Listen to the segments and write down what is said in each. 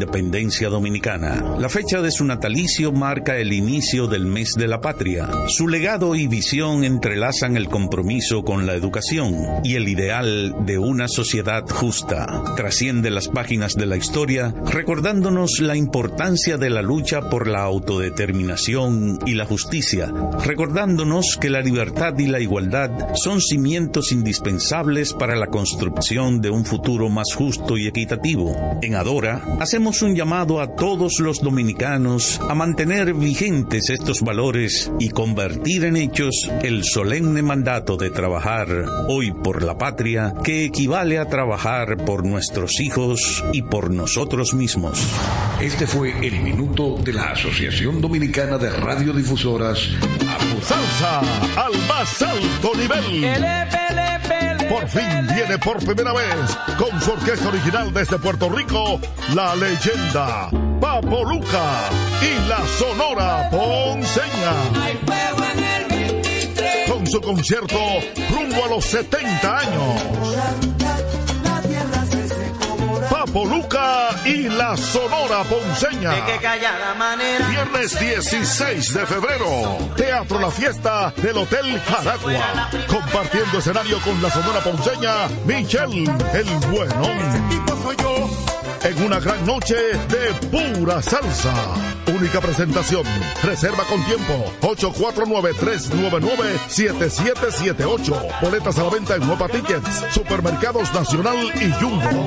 independencia dominicana. La fecha de su natalicio marca el inicio del mes de la patria. Su legado y visión entrelazan el compromiso con la educación y el ideal de una sociedad justa. Trasciende las páginas de la historia, recordándonos la importancia de la lucha por la autodeterminación y la justicia, recordándonos que la libertad y la igualdad son cimientos indispensables para la construcción de un futuro más justo y equitativo. En Adora, hacemos un llamado a todos los dominicanos a mantener vigentes estos valores y convertir en hechos el solemne mandato de trabajar hoy por la patria, que equivale a trabajar por nuestros hijos y por nosotros mismos. Este fue el minuto de la Asociación Dominicana de Radiodifusoras. Salsa al más alto nivel. Por fin viene por primera vez con su orquesta original desde Puerto Rico, la leyenda Papo Lucca y la Sonora Ponceña, con su concierto rumbo a los 70 años. Papo Lucca y la Sonora Ponceña. Viernes 16 de febrero, Teatro La Fiesta del Hotel Jaragua. Compartiendo escenario con la Sonora Ponceña, Michelle el Bueno. En una gran noche de pura salsa. Única presentación. Reserva con tiempo. 849-399-7778. Boletas a la venta en Nueva Tickets, Supermercados Nacional y Jumbo.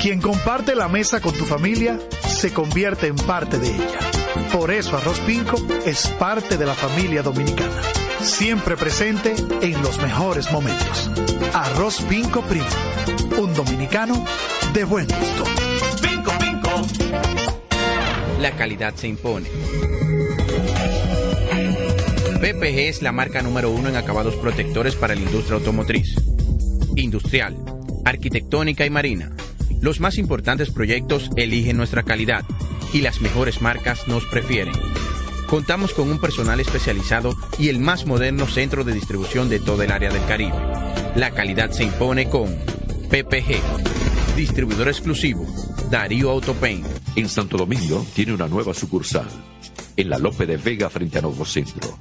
Quien comparte la mesa con tu familia se convierte en parte de ella. Por eso Arroz Pinco es parte de la familia dominicana. Siempre presente en los mejores momentos. Arroz Pinco Primo. Un dominicano de buen gusto. Pinco, pinco. La calidad se impone. PPG es la marca número 1 en acabados protectores para la industria automotriz, industrial, arquitectónica y marina. Los más importantes proyectos eligen nuestra calidad y las mejores marcas nos prefieren. Contamos con un personal especializado y el más moderno centro de distribución de todo el área del Caribe. La calidad se impone con PPG, distribuidor exclusivo, Darío Autopaint. En Santo Domingo tiene una nueva sucursal, en la Lope de Vega frente a Nuevo Centro.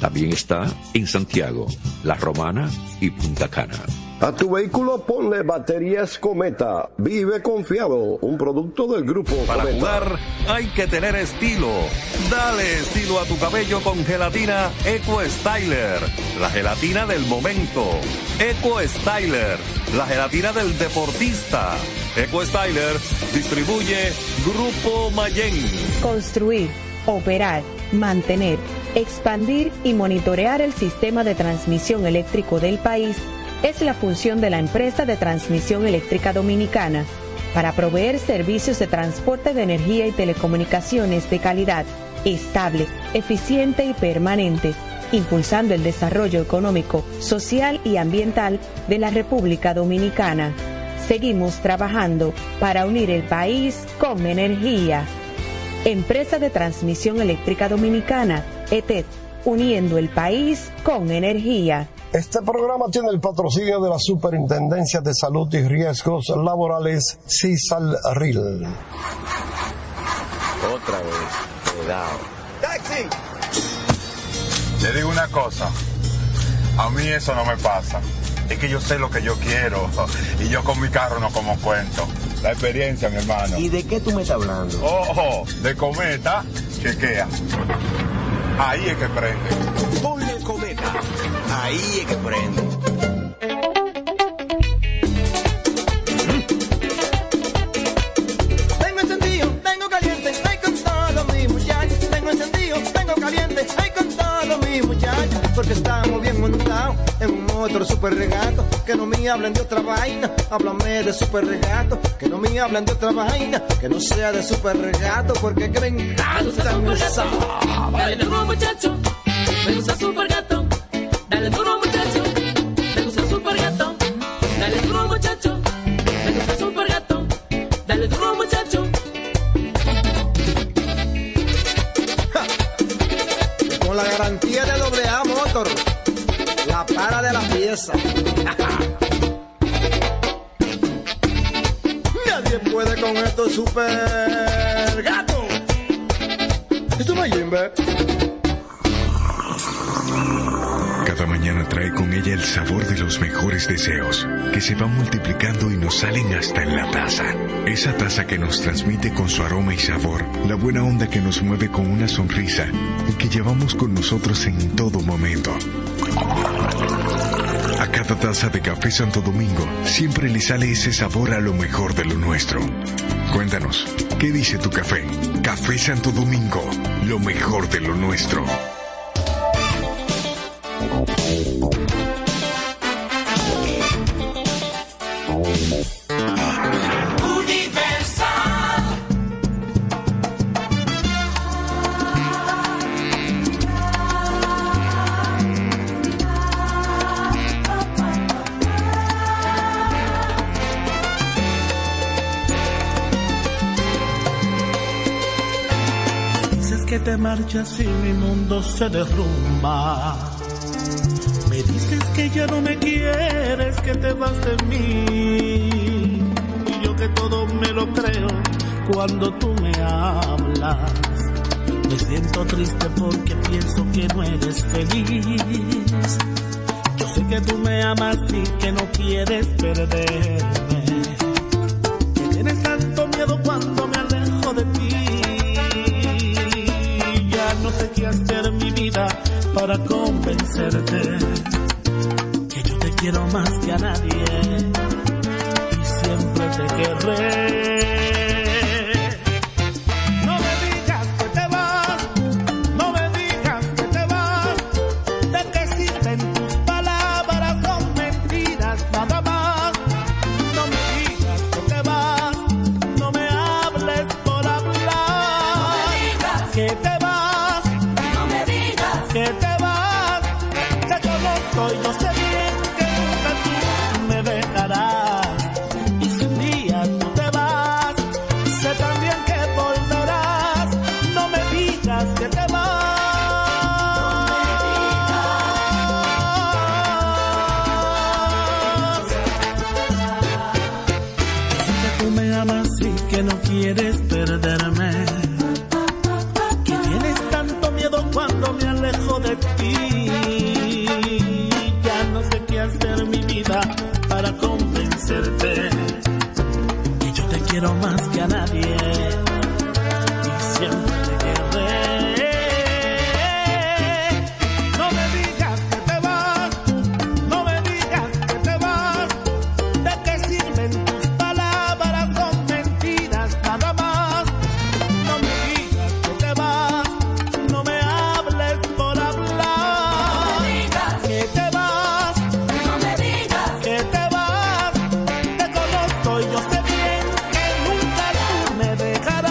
También está en Santiago, La Romana y Punta Cana. A tu vehículo ponle baterías Cometa. Vive confiado, un producto del grupo Cometa. Para jugar hay que tener estilo. Dale estilo a tu cabello con gelatina Eco Styler, la gelatina del momento. Eco Styler, la gelatina del deportista. Eco Styler distribuye Grupo Mayenne. Construir, operar, mantener, expandir y monitorear el sistema de transmisión eléctrico del país es la función de la Empresa de Transmisión Eléctrica Dominicana para proveer servicios de transporte de energía y telecomunicaciones de calidad, estable, eficiente y permanente, impulsando el desarrollo económico, social y ambiental de la República Dominicana. Seguimos trabajando para unir el país con energía. Empresa de Transmisión Eléctrica Dominicana, ETED, uniendo el país con energía. Este programa tiene el patrocinio de la Superintendencia de Salud y Riesgos Laborales, SISALRIL. Otra vez, cuidado. ¡Taxi! Le digo una cosa, a mí eso no me pasa. Es que yo sé lo que yo quiero y yo con mi carro no como cuento. La experiencia, mi hermano. ¿Y de qué tú me estás hablando? Ojo, de Cometa, chequea. Ahí es que prende. Ponle Cometa, ahí es que prende. Tengo encendido, tengo caliente, estoy con todos mis muchachos. Tengo encendido, tengo caliente, estoy con todos mis muchachos. Porque estamos bien montados en un motor Super Regato. que no me hablen de otra vaina, háblame de Super Regato, que no me hablen de otra vaina, que no sea de Super Regato, porque que me encanta el sabor. Dale duro muchacho, me gusta Super Gato, dale duro muchacho, me gusta Super Gato, dale duro muchacho, me gusta Super Gato, dale duro muchacho. Ja. Con la garantía de AA Motor, la para de la pieza. Nadie puede con esto, Super Gato. Esto es Mayenne, ¿ve? Cada mañana trae con ella el sabor de los mejores deseos que se van multiplicando y nos salen hasta en la taza. Esa taza que nos transmite con su aroma y sabor, la buena onda que nos mueve con una sonrisa y que llevamos con nosotros en todo momento. A cada taza de Café Santo Domingo siempre le sale ese sabor a lo mejor de lo nuestro. Cuéntanos, ¿qué dice tu café? Café Santo Domingo, lo mejor de lo nuestro. Te marchas y mi mundo se derrumba. Me dices que ya no me quieres, que te vas de mí. Y yo que todo me lo creo cuando tú me hablas. Me siento triste porque pienso que no eres feliz. Yo sé que tú me amas y que no quieres perderme. Que tienes tanto miedo cuando me alejo de ti. No sé qué hacer mi vida para convencerte que yo te quiero más que a nadie y siempre te querré. No me digas que te vas, no me digas que te vas. ¿De qué sirven tus palabras? Son mentiras nada más. No me digas que te vas, no me hables por hablar. No me digas que te vas. Que te vas, te conozco y yo sé bien que nunca tú me dejarás. Y si un día tú te vas, sé también que volverás. No me digas que te vas. Sé que tú me amas y que no quieres perderme. Cuando me alejo de ti, ya no sé qué hacer mi vida para convencerte que yo te quiero más que a nadie y siempre te querré. No me digas que te vas, no me digas que te vas. ¿De qué sirven tus palabras? Son mentiras nada más. No me digas que te vas. Yo sé bien que nunca tú me dejarás.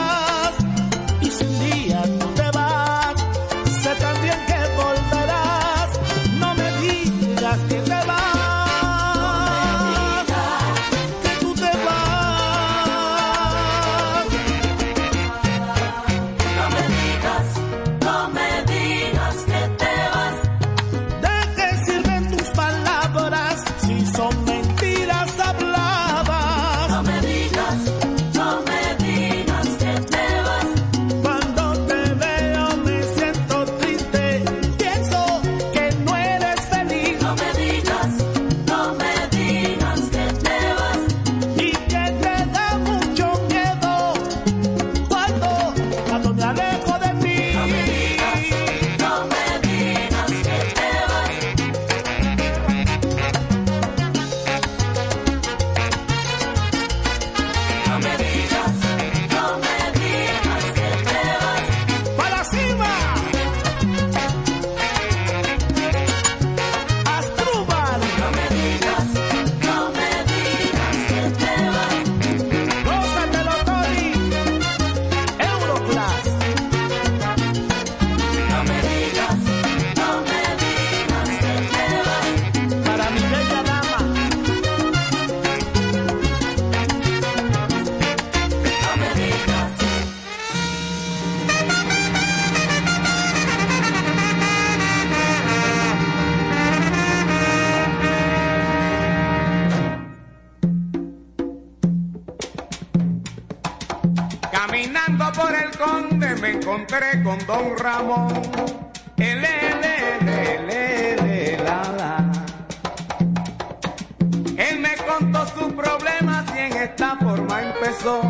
Caminando por el Conde me encontré con Don Ramón. Él me contó sus problemas y en esta forma empezó.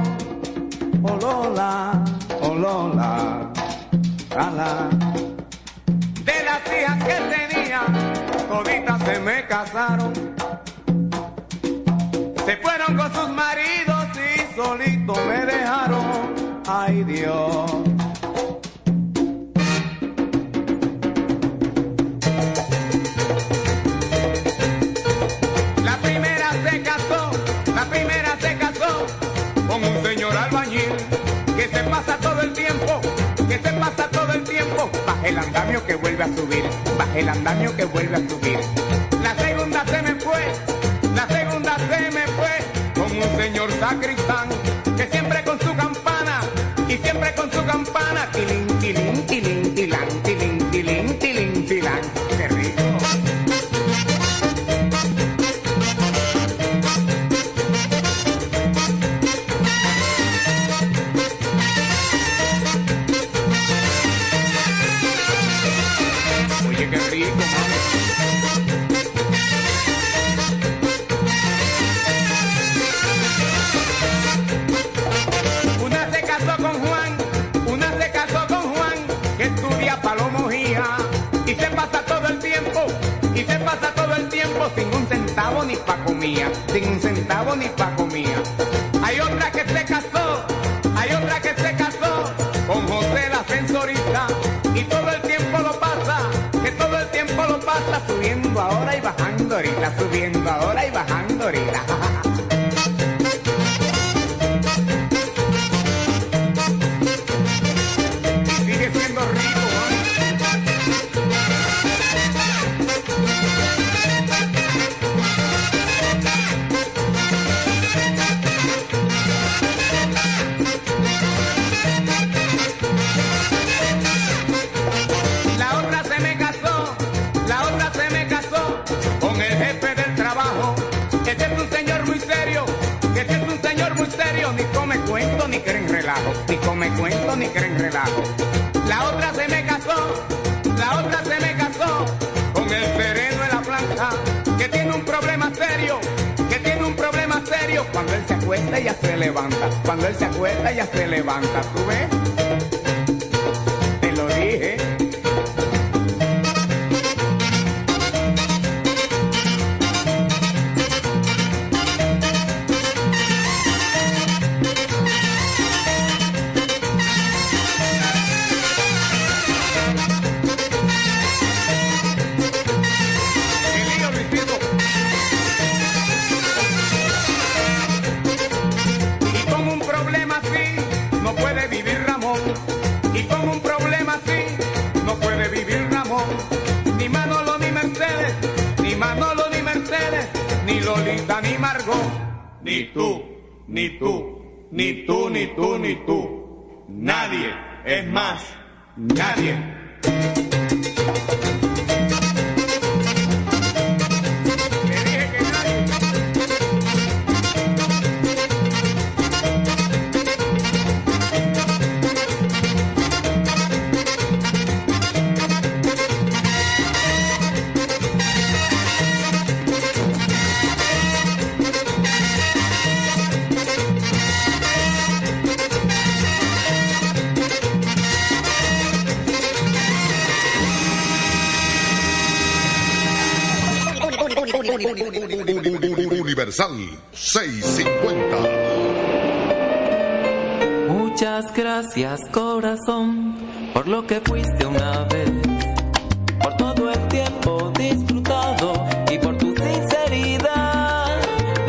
Olola, olola, ala. De las hijas que tenía, toditas se me casaron. Se fueron con sus maridos y solito me dejaron. Ay, Dios. Baja el andamio que vuelve a subir, baja el andamio que vuelve a subir. La segunda se me fue, la segunda se me fue, con un señor sacristán que siempre con su campana, y siempre con su campana, tilín, tilín, tilín, tilán, tilín, tilín, tilín, tilán. ¡Qué rico! Sin un centavo ni pa' comía, sin un centavo ni pa' comía. Hay otra que se casó, hay otra que se casó con José la ascensorista, y todo el tiempo lo pasa, que todo el tiempo lo pasa subiendo ahora y bajando ahorita, subiendo ahora y bajando ahorita. La otra se me casó, la otra se me casó con el sereno en la planta, que tiene un problema serio, que tiene un problema serio. Cuando él se acuesta ella se levanta, cuando él se acuesta ella se levanta. ¿Tú ves? Te lo dije. Ni tú, ni tú, ni tú, ni tú, ni tú. Nadie, es más, nadie. Universal 650. Muchas gracias, corazón, por lo que fuiste una vez, por todo el tiempo disfrutado y por tu sinceridad.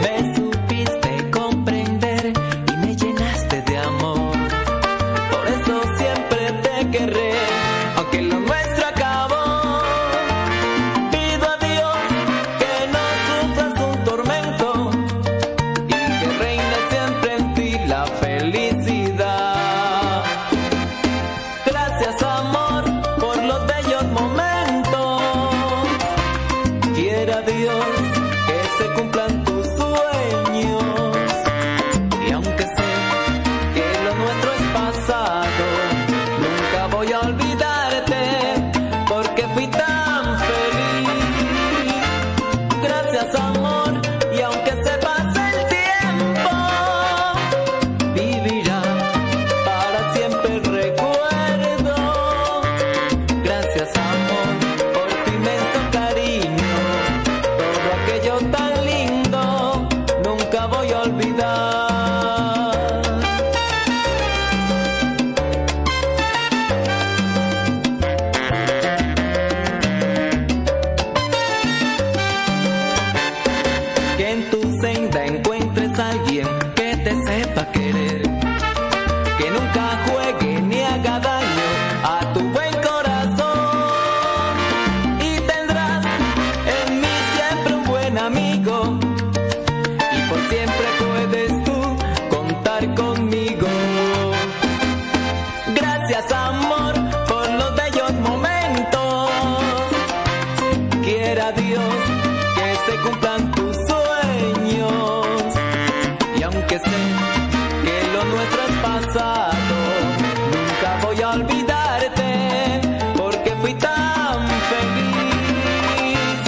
Me supiste comprender y me llenaste de amor. Por eso siempre te querré, aunque lo nuestro acabó. Gracias, amor, por los bellos momentos. sepa querer, que nunca juegue ni haga daño a tu buen corazón, y tendrás en mí siempre un buen amigo, y por siempre puedes tú contar conmigo. Gracias, amor, por los bellos momentos, quiera Dios que se cumplan tus sueños, y aunque sé que lo nuestro es pasado, nunca voy a olvidarte, porque fui tan feliz.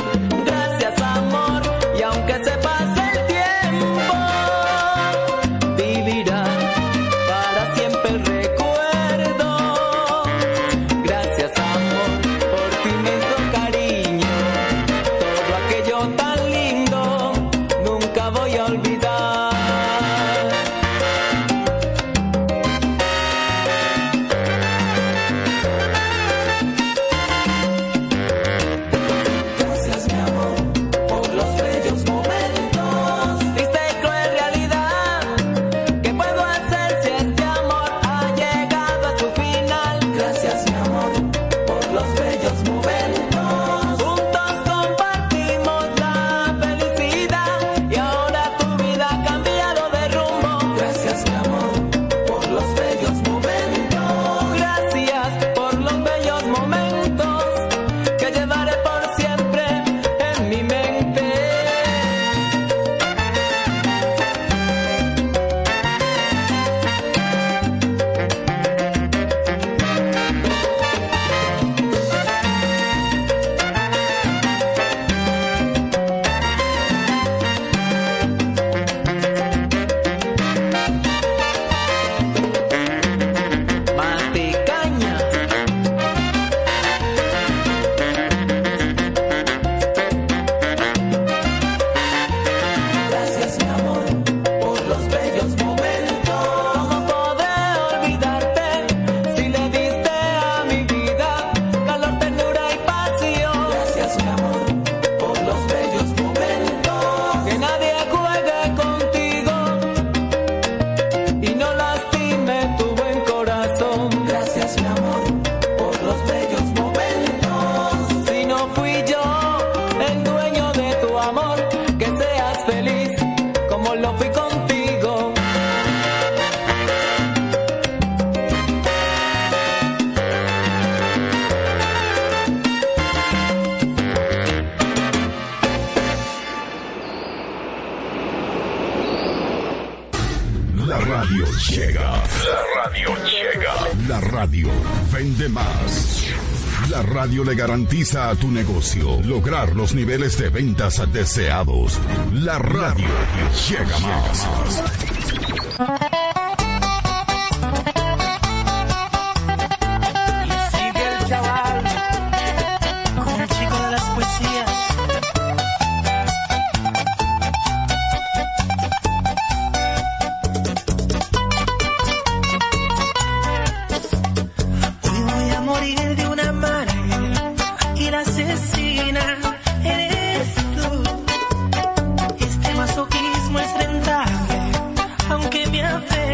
Gracias, amor, y aunque se pase el tiempo, vivirá para siempre el recuerdo. Gracias, amor, por tu inmenso cariño, todo aquello tan lindo nunca voy a olvidar. Gracias, mi amor, por los bellos momentos. Triste y cruel realidad, ¿qué puedo hacer si este amor ha llegado a su final? Gracias, mi amor, por los bellos momentos. Juntos compartimos la felicidad y ahora tu vida ha cambiado de rumbo. Gracias, mi amor, por los bellos momentos. Gracias por los bellos momentos que llevaré por siempre en mi mente. Mate caña, Gracias, mi amor, por los bellos momentos. ¿cómo poder olvidarte si le diste a mi vida calor, ternura y pasión? Gracias, mi amor, por los bellos momentos. Que nadie juegue contigo y no lastime tu buen corazón. Gracias, mi amor, por los bellos momentos. Si no fui yo el dueño de tu amor, que seas feliz como lo fui contigo. La radio llega. La radio llega. La radio vende más. La radio le garantiza a tu negocio lograr los niveles de ventas deseados. La radio llega más. Y sigue el chaval con el chico de las poesías. Hoy voy a morir de una manera, aquí la asesina eres tú. Este masoquismo es rentable, aunque me afecte.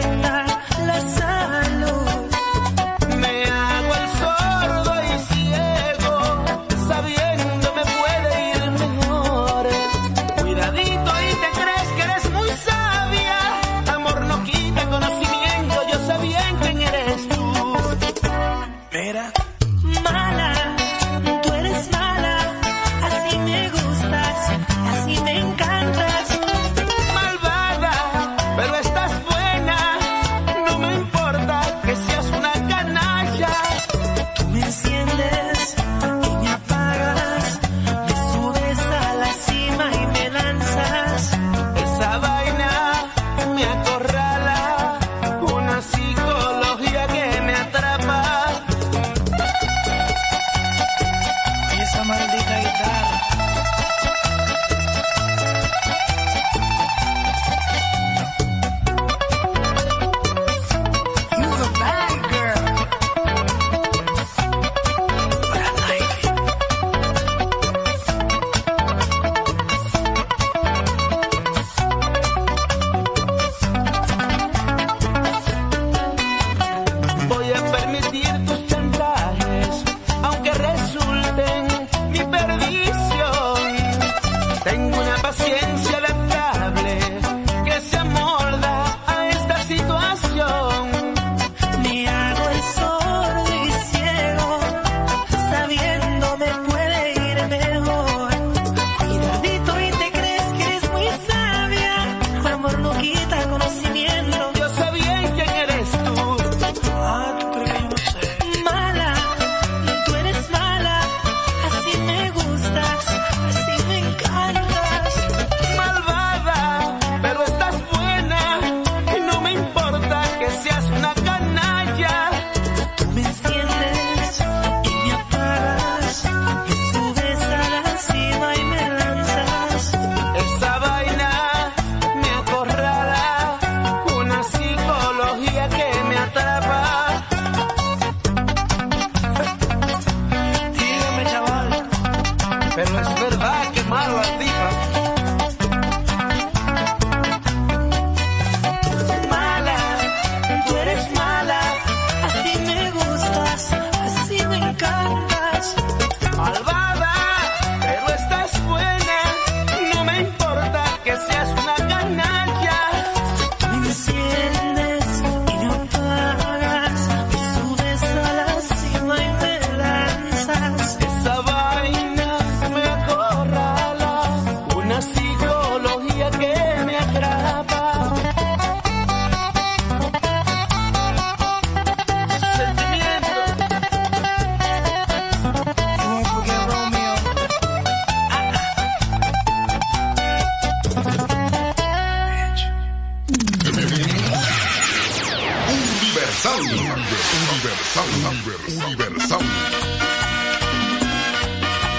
Universal.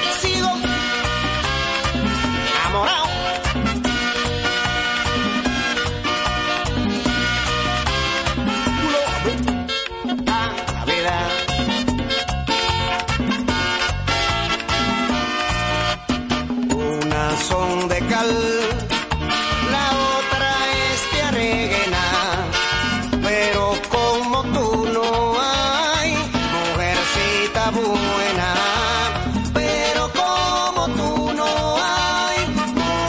Y sigo enamorado. Son de cal, la otra es de arena, pero como tú no hay mujercita buena, pero como tú no hay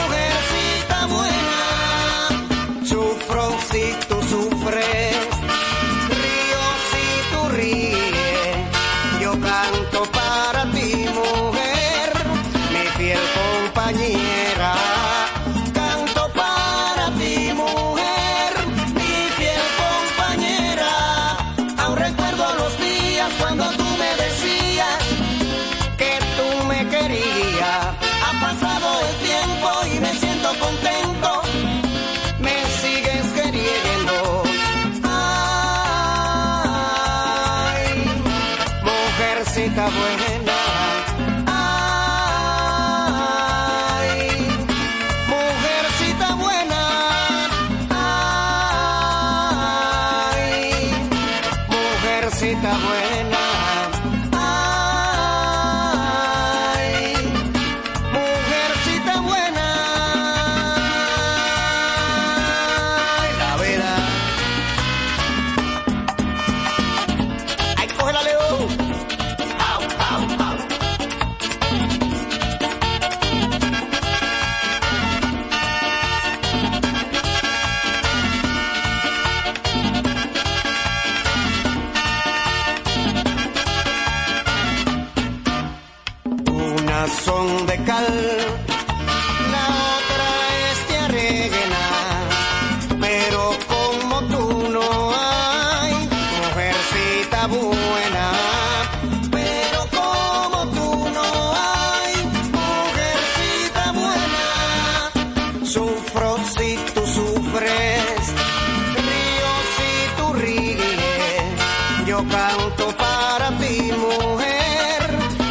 mujercita buena. Sufro si tú sufres, río si tú ríes, yo canto para ti, mujer,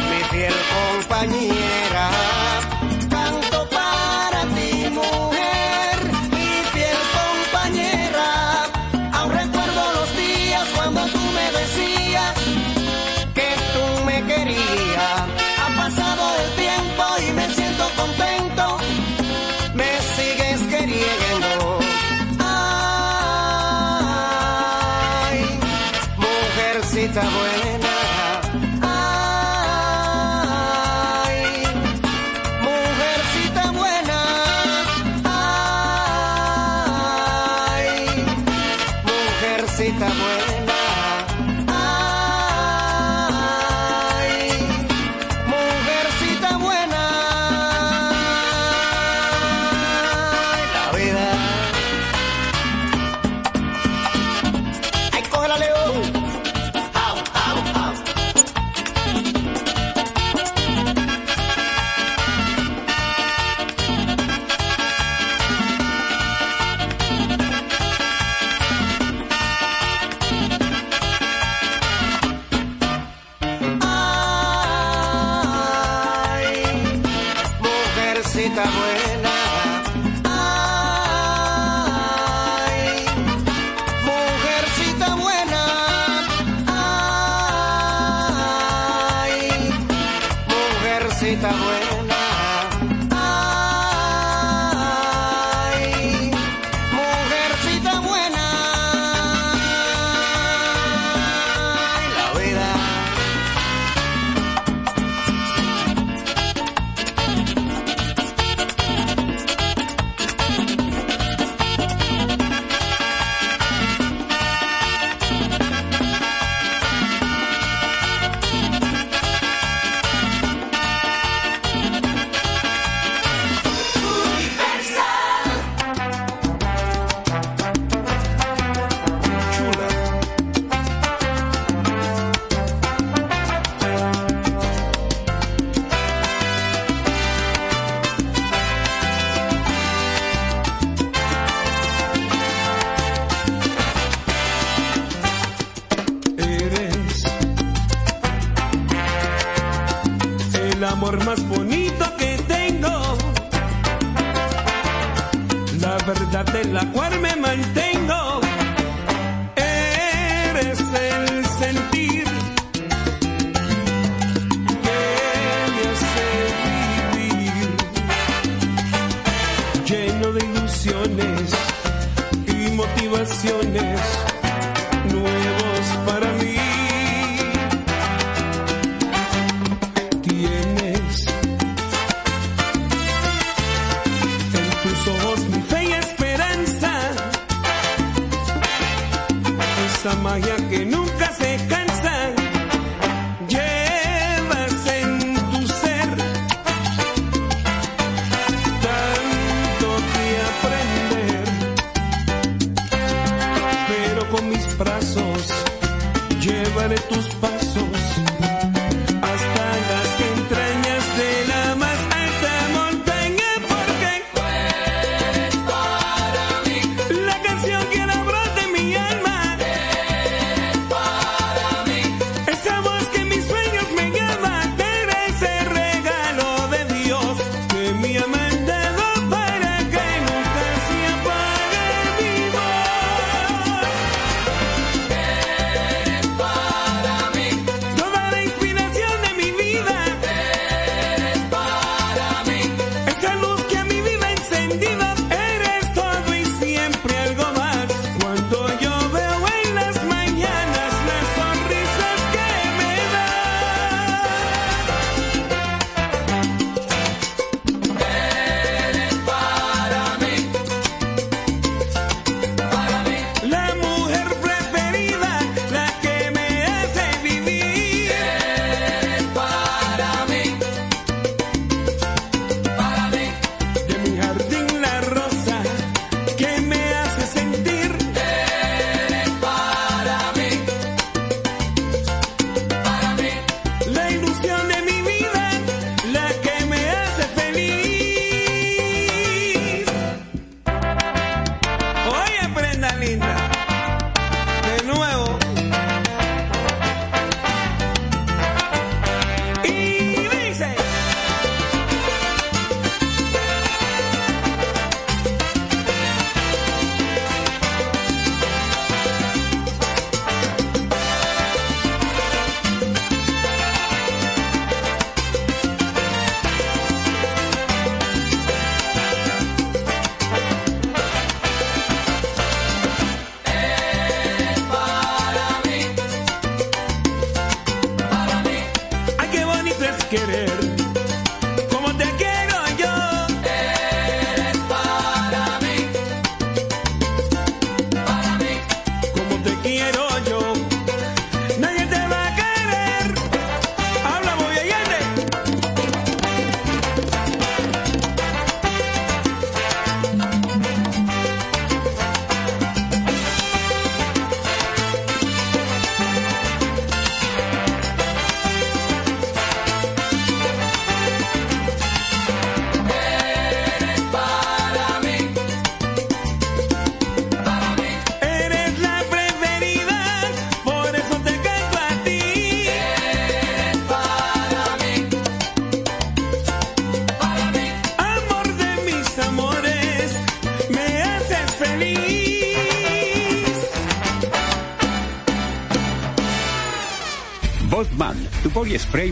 mi fiel compañía. amor más bonito que tengo, la verdad de la cual me mantengo. Eres el sentir que me hace vivir, lleno de ilusiones y motivaciones nuevos para mí. Esa magia que nunca se cansa, llevas en tu ser, tanto que aprender, pero con mis brazos llevaré tus pasos hasta las entrañas de la más alta montaña, porque tú eres para mí la canción que la brota en mi alma. Body Spray,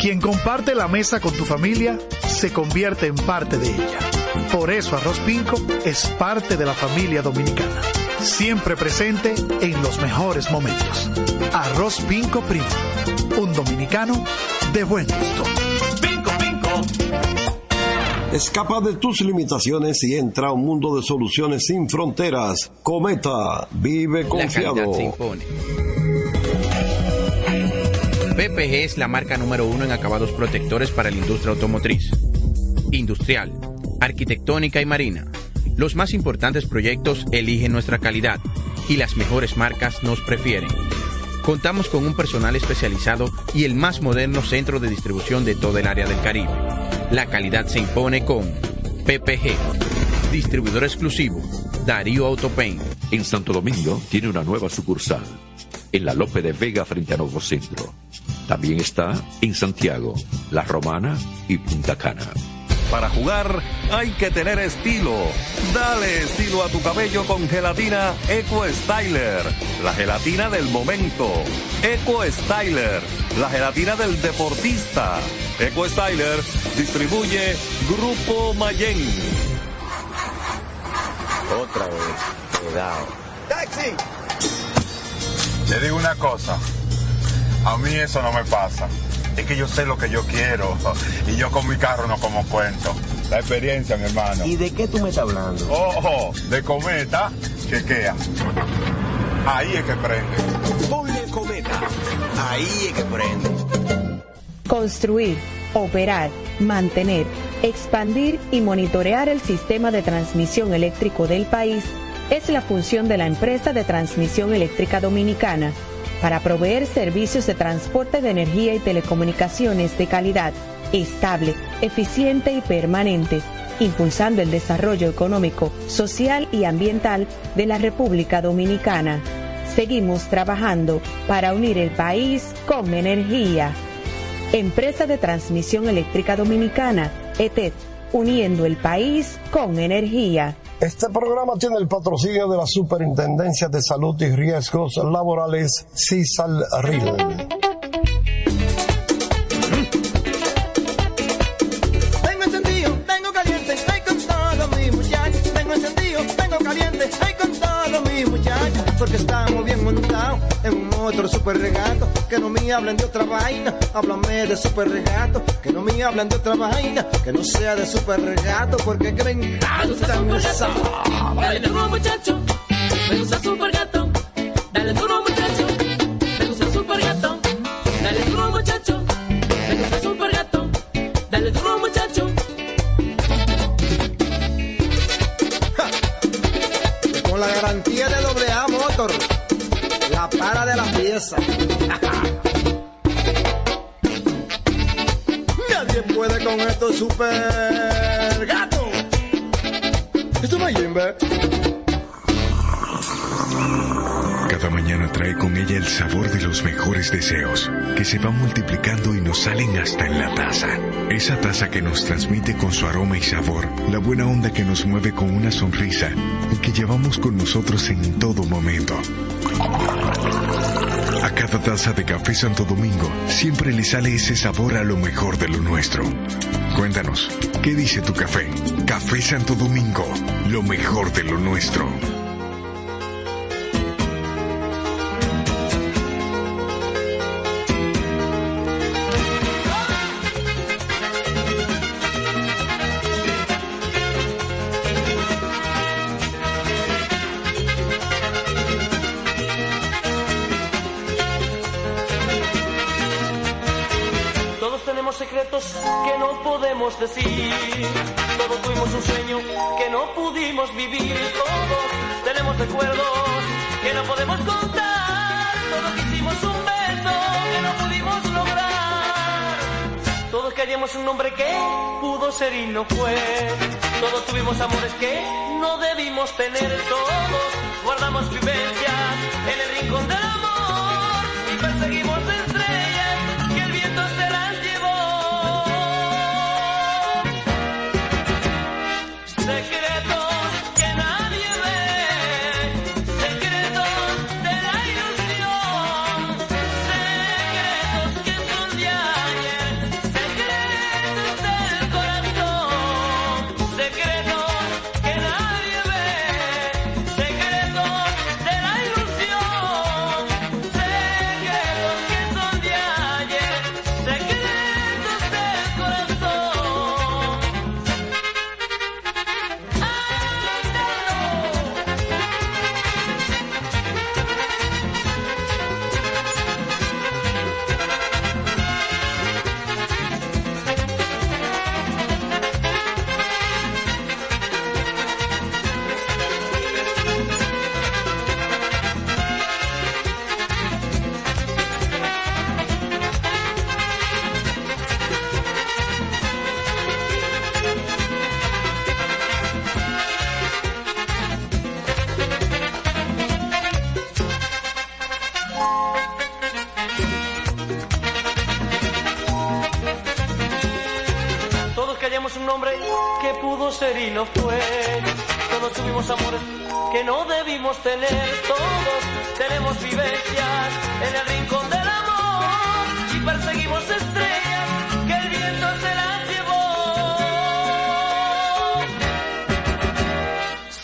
Quien comparte la mesa con tu familia se convierte en parte de ella. Por eso Arroz Pinco es parte de la familia dominicana. Siempre presente en los mejores momentos. Arroz Pinco Primo. Un dominicano de buen gusto. Pinco, pinco. Escapa de tus limitaciones y entra a un mundo de soluciones sin fronteras. Cometa, vive confiado. La calidad se impone. PPG es la marca número 1 en acabados protectores para la industria automotriz, industrial, arquitectónica y marina. Los más importantes proyectos eligen nuestra calidad y las mejores marcas nos prefieren. Contamos con un personal especializado y el más moderno centro de distribución de todo el área del Caribe. La calidad se impone con PPG, distribuidor exclusivo, Darío Autopaint. En Santo Domingo tiene una nueva sucursal, en la Lope de Vega frente a Nuevo Centro. También está en Santiago, La Romana y Punta Cana. Para jugar hay que tener estilo. Dale estilo a tu cabello con gelatina Eco Styler, la gelatina del momento. Eco Styler, la gelatina del deportista. Eco Styler distribuye Grupo Mayenne. Otra vez, cuidado. ¡Taxi! Te digo una cosa, a mí eso no me pasa. Es que yo sé lo que yo quiero y yo con mi carro no como cuento. La experiencia, mi hermano. ¿Y de qué tú me estás hablando? Ojo, de Cometa, chequea. Ahí es que prende. Ponle Cometa, ahí es que prende. Construir, operar, mantener, expandir y monitorear el sistema de transmisión eléctrico del país es la función de la Empresa de Transmisión Eléctrica Dominicana, para proveer servicios de transporte de energía y telecomunicaciones de calidad, estable, eficiente y permanente, impulsando el desarrollo económico, social y ambiental de la República Dominicana. Seguimos trabajando para unir el país con energía. Empresa de Transmisión Eléctrica Dominicana, ETED, uniendo el país con energía. Este programa tiene el patrocinio de la Superintendencia de Salud y Riesgos Laborales, SISALRIL. Tengo encendido, tengo caliente, estoy con todo mi muchacho. Tengo encendido, tengo caliente, estoy con todo mi muchacho. Porque estamos bien montados en otro Super Regato. Que no me hablen de otra vaina, háblame de Super Regato. Que no me hablen de otra vaina, que no sea de Super Regato, porque que me encanta. Me gusta Super Gato, dale duro muchacho. Me gusta Super Gato, dale duro muchacho. Me gusta Super Gato, dale duro muchacho. Me gusta Super Gato, dale duro muchacho. Ja. Con la garantía de doble A Motor, la para de la pieza. Nadie puede con estos Super Gatos. Esto es Mayimbe. Cada mañana trae con ella el sabor de los mejores deseos, que se van multiplicando y nos salen hasta en la taza. Esa taza que nos transmite con su aroma y sabor, la buena onda que nos mueve con una sonrisa y que llevamos con nosotros en todo momento. A cada taza de Café Santo Domingo siempre le sale ese sabor a lo mejor de lo nuestro. Cuéntanos, ¿qué dice tu café? Café Santo Domingo, lo mejor de lo nuestro. No fue, todos tuvimos amores que no debimos tener, todos guardamos vivencias en el rincón del amor y perseguimos estrellas que el viento se las llevó. Secretos que nadie ve, secretos de la ilusión, secretos que son de ayer, secretos del corazón. Secretos que nadie ve, secretos de la ilusión, un hombre que pudo ser y no fue. Todos tuvimos amores que no debimos tener. Todos tenemos vivencias en el rincón del amor y perseguimos estrellas que el viento se las llevó.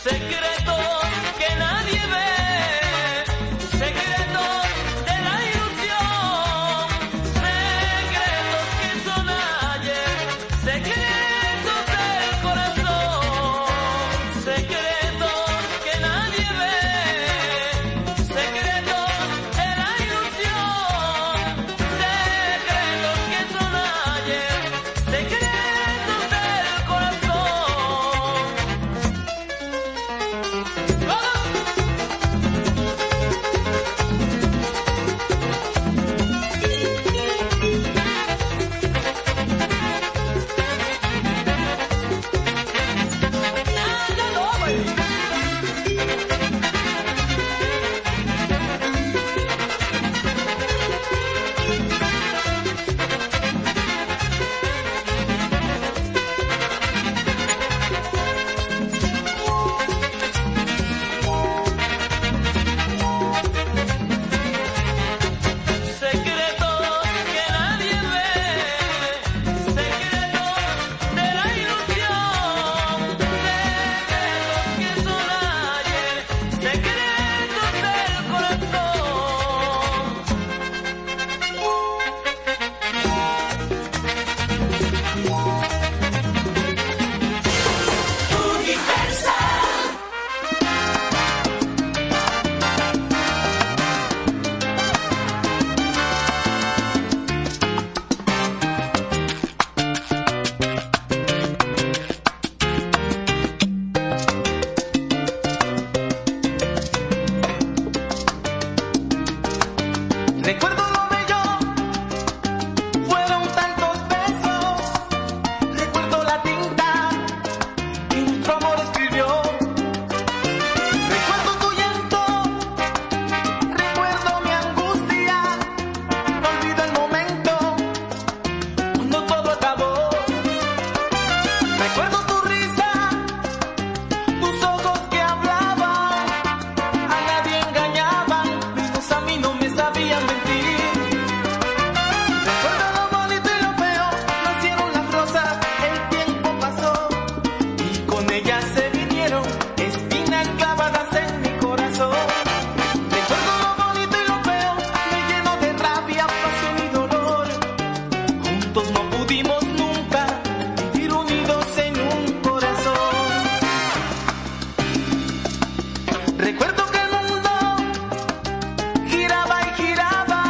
Secretos que nadie ve, secretos de la ilusión, secretos que son ayer, secretos del corazón, secretos que nadie ve, secretos de la ilusión, secretos que son ayer, secretos del corazón. ¡Vamos! Secretos que nadie ve, secretos de la ilusión, secretos que son ayer, secretos del corazón. Recuerdo lo bello, fueron tantos besos. Recuerdo la tinta que nuestro amor escribió. Recuerdo tu llanto, recuerdo mi angustia. No olvido el momento cuando todo acabó. Recuerdo tu risa, tus ojos que hablaban. A nadie engañaban, menos a mí no me sabían mentir. Recuerdo lo bonito y lo feo, nacieron las rosas, el tiempo pasó y con ellas se vinieron espinas clavadas en mi corazón. Recuerdo lo bonito y lo feo, me lleno de rabia, pasión y dolor. Juntos no pudimos nunca vivir unidos en un corazón. Recuerdo que el mundo giraba y giraba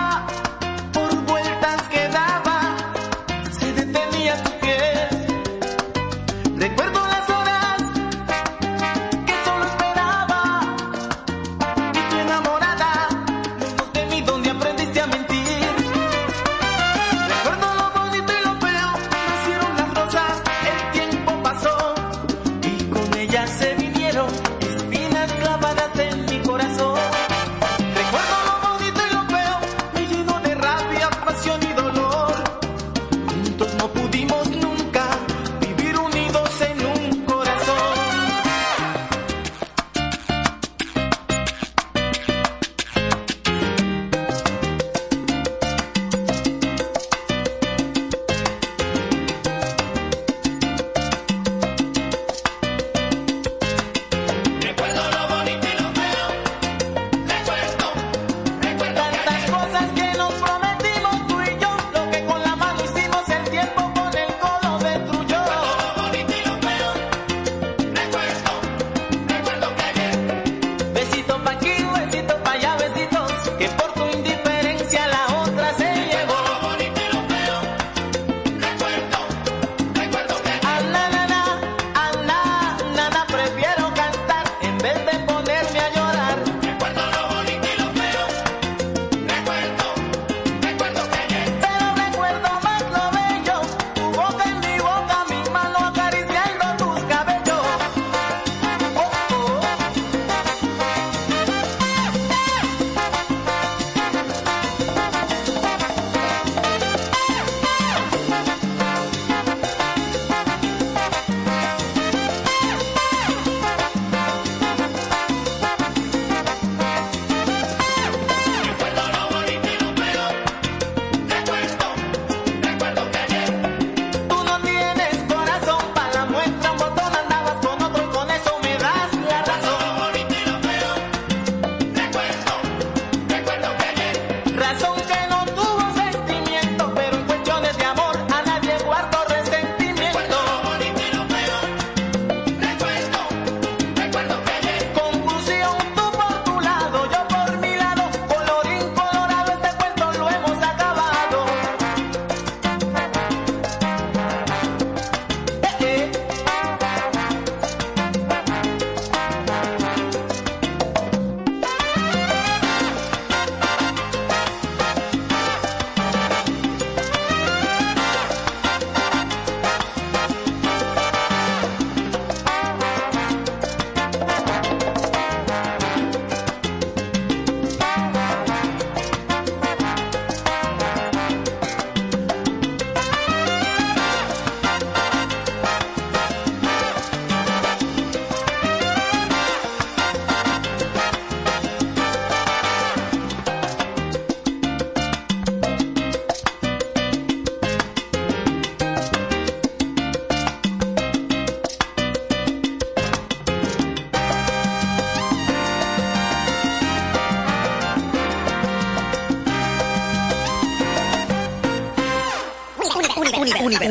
Universo.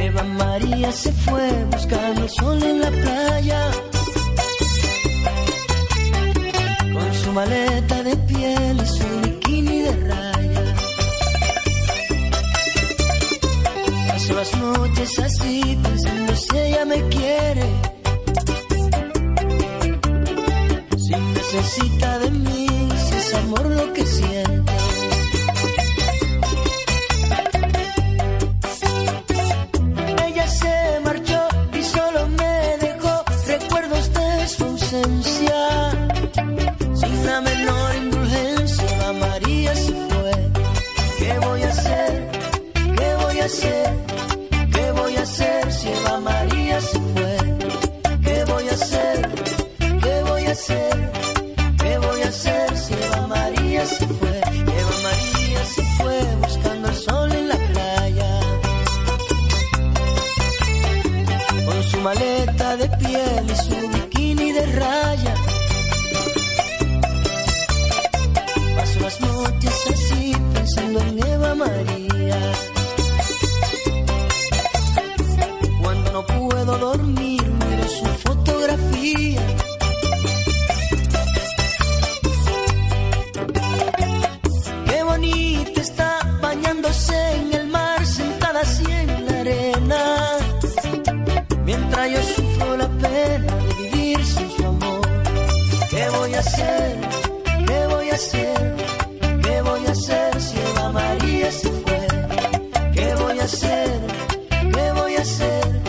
Eva María se fue buscando el sol en la playa. Con su maleta de piel y su bikini de raya. Paso las noches así pensando si ella me quiere. Necesita de mí, si es amor lo que siente. Ella se marchó y solo me dejó recuerdos de su ausencia. Sin la menor indulgencia, Eva María se fue. ¿Qué voy a hacer? ¿Qué voy a hacer? ¿Qué voy a hacer si Eva María se fue? ¿Qué voy a hacer? ¿Qué voy a hacer? Maleta de piel y su bikini de raya. Paso las noches así pensando en Eva María. Cuando no puedo dormir miro su fotografía. Qué bonita está bañándose en el mar, sentada así en la arena. Mientras yo sufro la pena de vivir sin su amor. ¿Qué voy a hacer? ¿Qué voy a hacer? ¿Qué voy a hacer si Eva María se fue? ¿Qué voy a hacer? ¿Qué voy a hacer?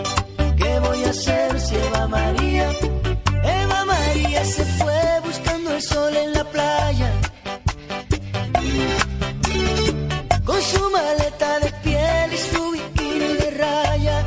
¿Qué voy a hacer si Eva María? Eva María se fue buscando el sol en la playa. Con su maleta de piel y su bikini de raya.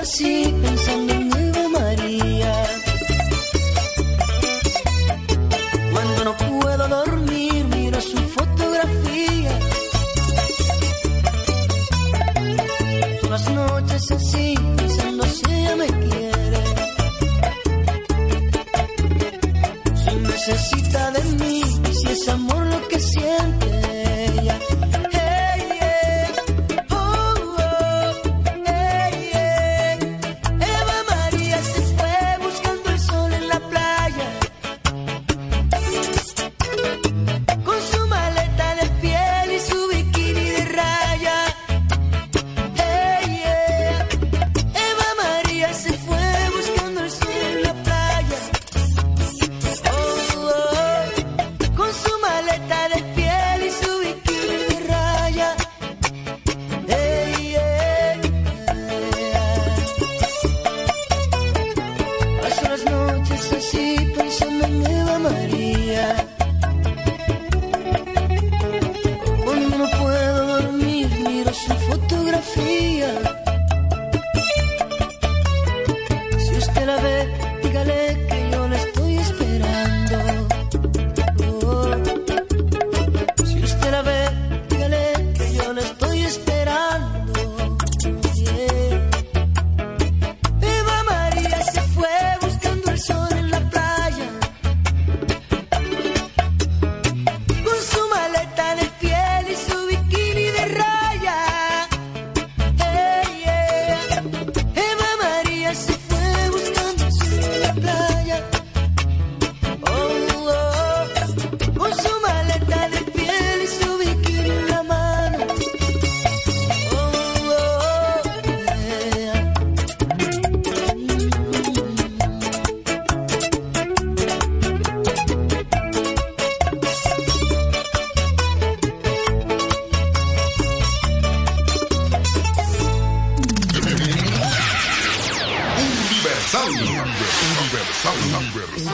Así pensando en Eva María. Cuando no puedo dormir miro su fotografía. Son las noches así pensando si ella me quiere. Si necesita de mí, si es amor lo que siente ella. Maleta de piel.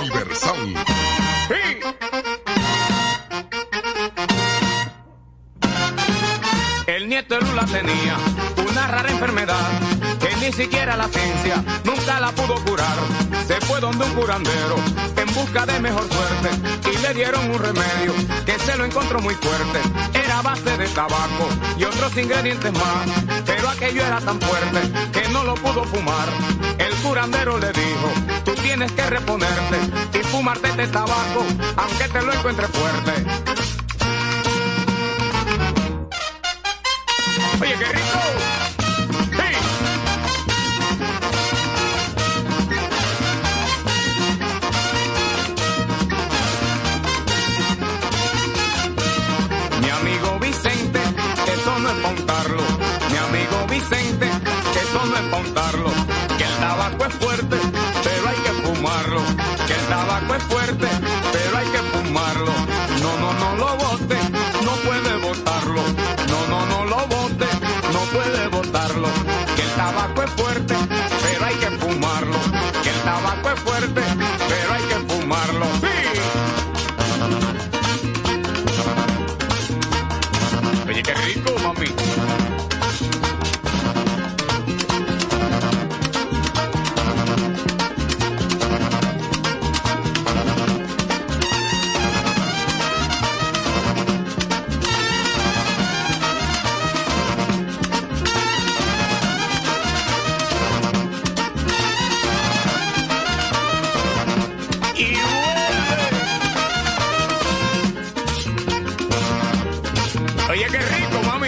Universal. El nieto de Lula tenía una rara enfermedad que ni siquiera la ciencia nunca la pudo curar. Se fue donde un curandero en busca de mejor suerte y le dieron un remedio que se lo encontró muy fuerte. Era base de tabaco y otros ingredientes más, pero aquello era tan fuerte que no lo pudo fumar. El curandero le dijo: tú tienes que reponerte y fumarte este tabaco aunque te lo encuentre fuerte. Oye, qué rico. ¡Hey! Mi amigo Vicente, eso no es pontarlo. Mi amigo Vicente, eso no es pontarlo. Que el tabaco es fuerte, pero hay que fumarlo. Que el tabaco es fuerte, pero hay que fumarlo. No, no, no lo bote, no puede botarlo. No, no, no lo bote. No puede botarlo, que el tabaco es fuerte, pero hay que fumarlo. Que el tabaco es fuerte, pero hay que fumarlo. ¡Sí! Oye, qué rico, mami.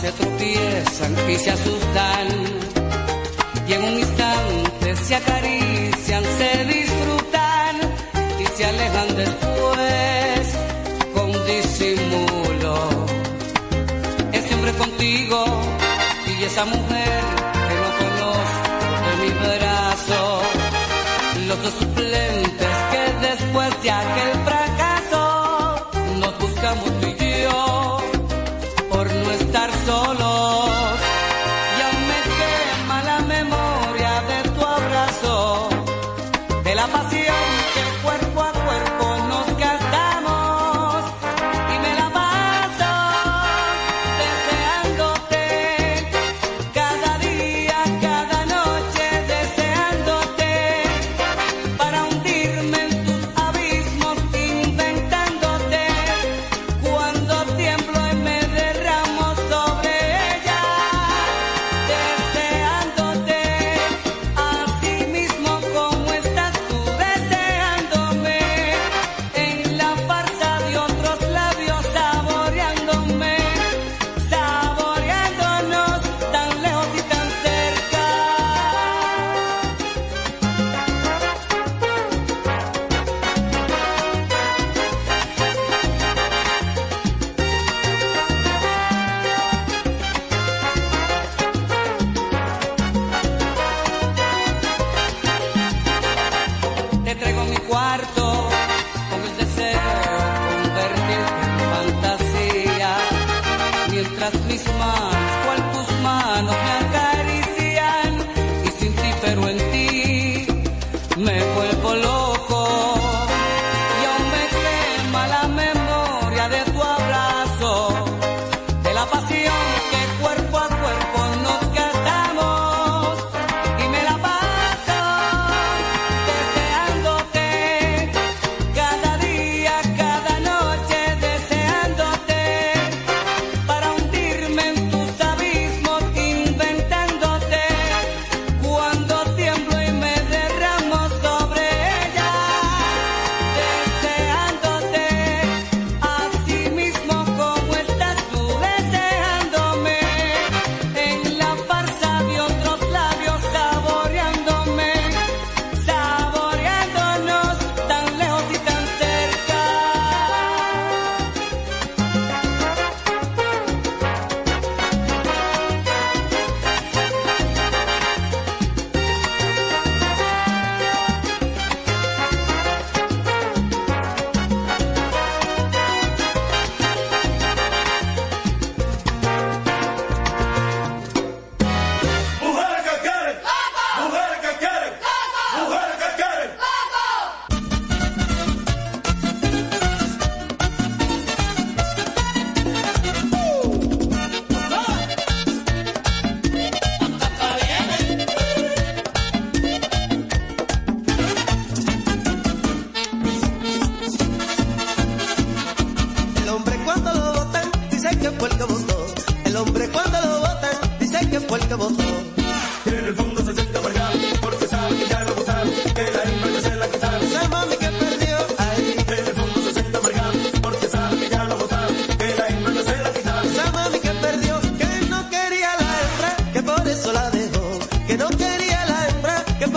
Se tropiezan y se asustan, y en un instante se acarician, se disfrutan y se alejan después con disimulo. Ese hombre contigo y esa mujer en otro los de mi brazo, los dos suplentes que después de aquel fracaso nos buscamos tú y yo. Estar solos y aún me quema la memoria de tu abrazo, de la pasión que cuerpo a cuerpo nos gastamos, y me la paso deseándote cada día, cada noche deseándote. Para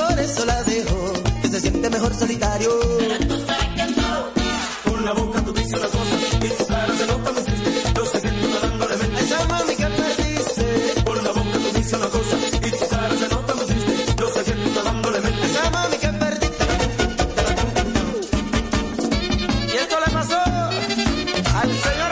por eso la dejo, que se siente mejor solitario. Pero tú sabes que no. Con la boca tú dices las cosas y tus caras se notan los tristes. Yo sé que tú estás dando de mente. Esa mami que me dice. Con la boca tú dices las cosas y tus caras se notan los tristes. Yo sé que tú estás dando de mente. Esa mami que perdiste. Y esto le pasó al señor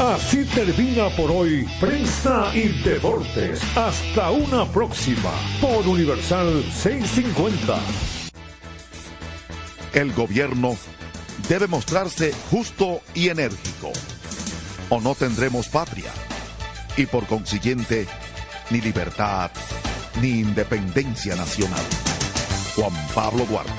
Así termina por hoy Prensa y Deportes. Hasta una próxima por Universal 650. El gobierno debe mostrarse justo y enérgico, o no tendremos patria, y por consiguiente, ni libertad, ni independencia nacional. Juan Pablo Duarte.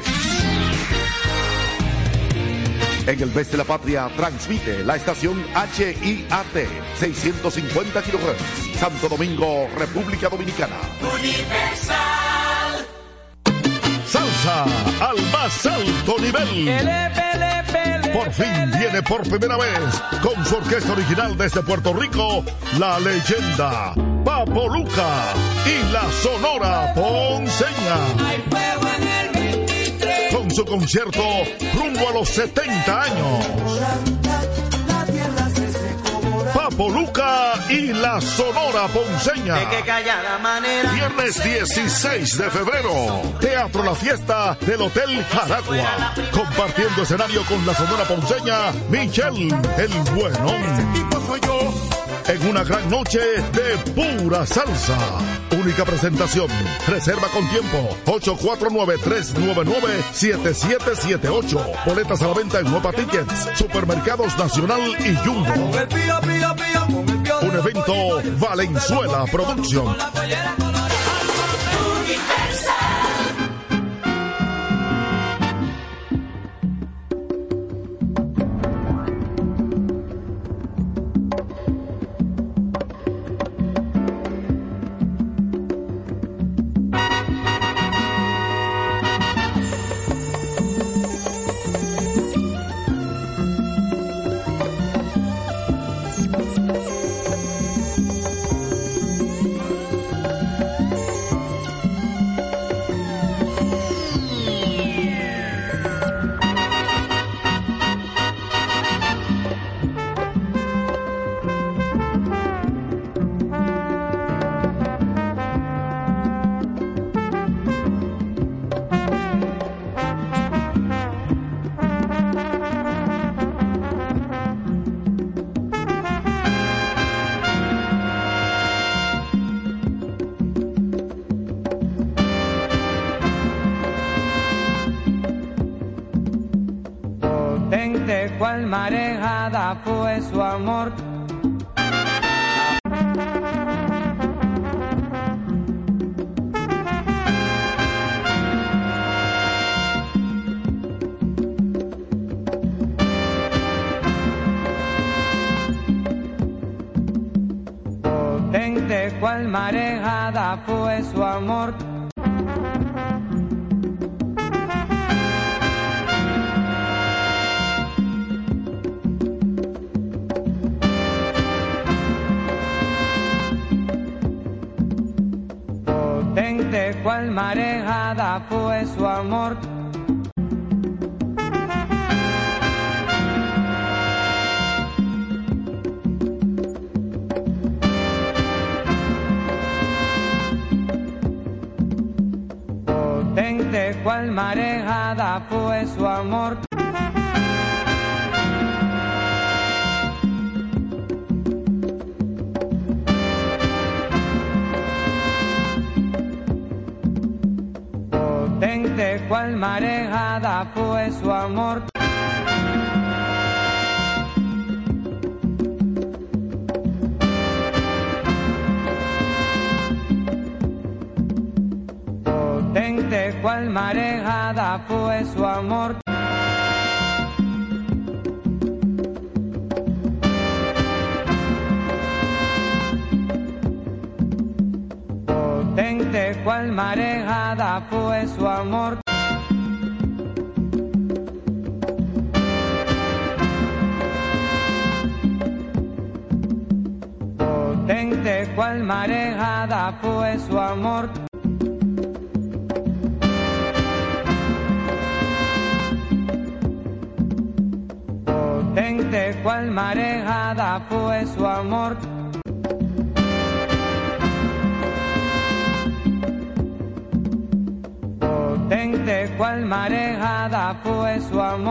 En el Best de la Patria transmite la estación HIAT 650 kHz, Santo Domingo, República Dominicana. Universal. Salsa al más alto nivel. Por fin viene por primera vez con su orquesta original desde Puerto Rico, la leyenda Papo Lucca y la Sonora Ponceña. Con su concierto rumbo a los 70 años. Papo Lucca y la Sonora Ponceña. Viernes 16 de febrero. Teatro La Fiesta del Hotel Jaragua. Compartiendo escenario con la Sonora Ponceña, Michelle el Bueno. En una gran noche de pura salsa. Única presentación. Reserva con tiempo. 849-399-7778. Boletas a la venta en Nueva Tickets, Supermercados Nacional y Jumbo. evento Valenzuela Producción. Cual marejada fue su amor. Potente cual marejada fue su amor. Cual marejada fue su amor. Potente cual marejada fue su amor. Cual marejada fue su amor. Potente cual marejada fue su amor. Potente cual marejada fue su amor.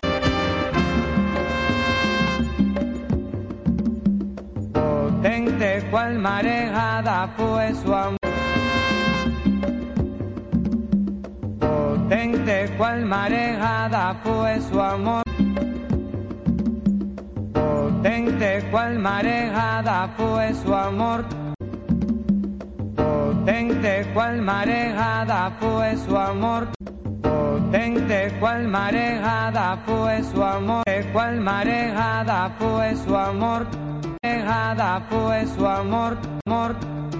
Cual marejada fue su amor. Potente cual marejada fue su amor. Potente cual marejada fue su amor. Potente cual marejada fue su amor. Potente cual marejada fue su amor. Potente cual marejada fue su amor. Potente cual marejada fue su amor. Potente cual marejada fue su amor. Cual marejada fue su amor. Fue su amor, amor.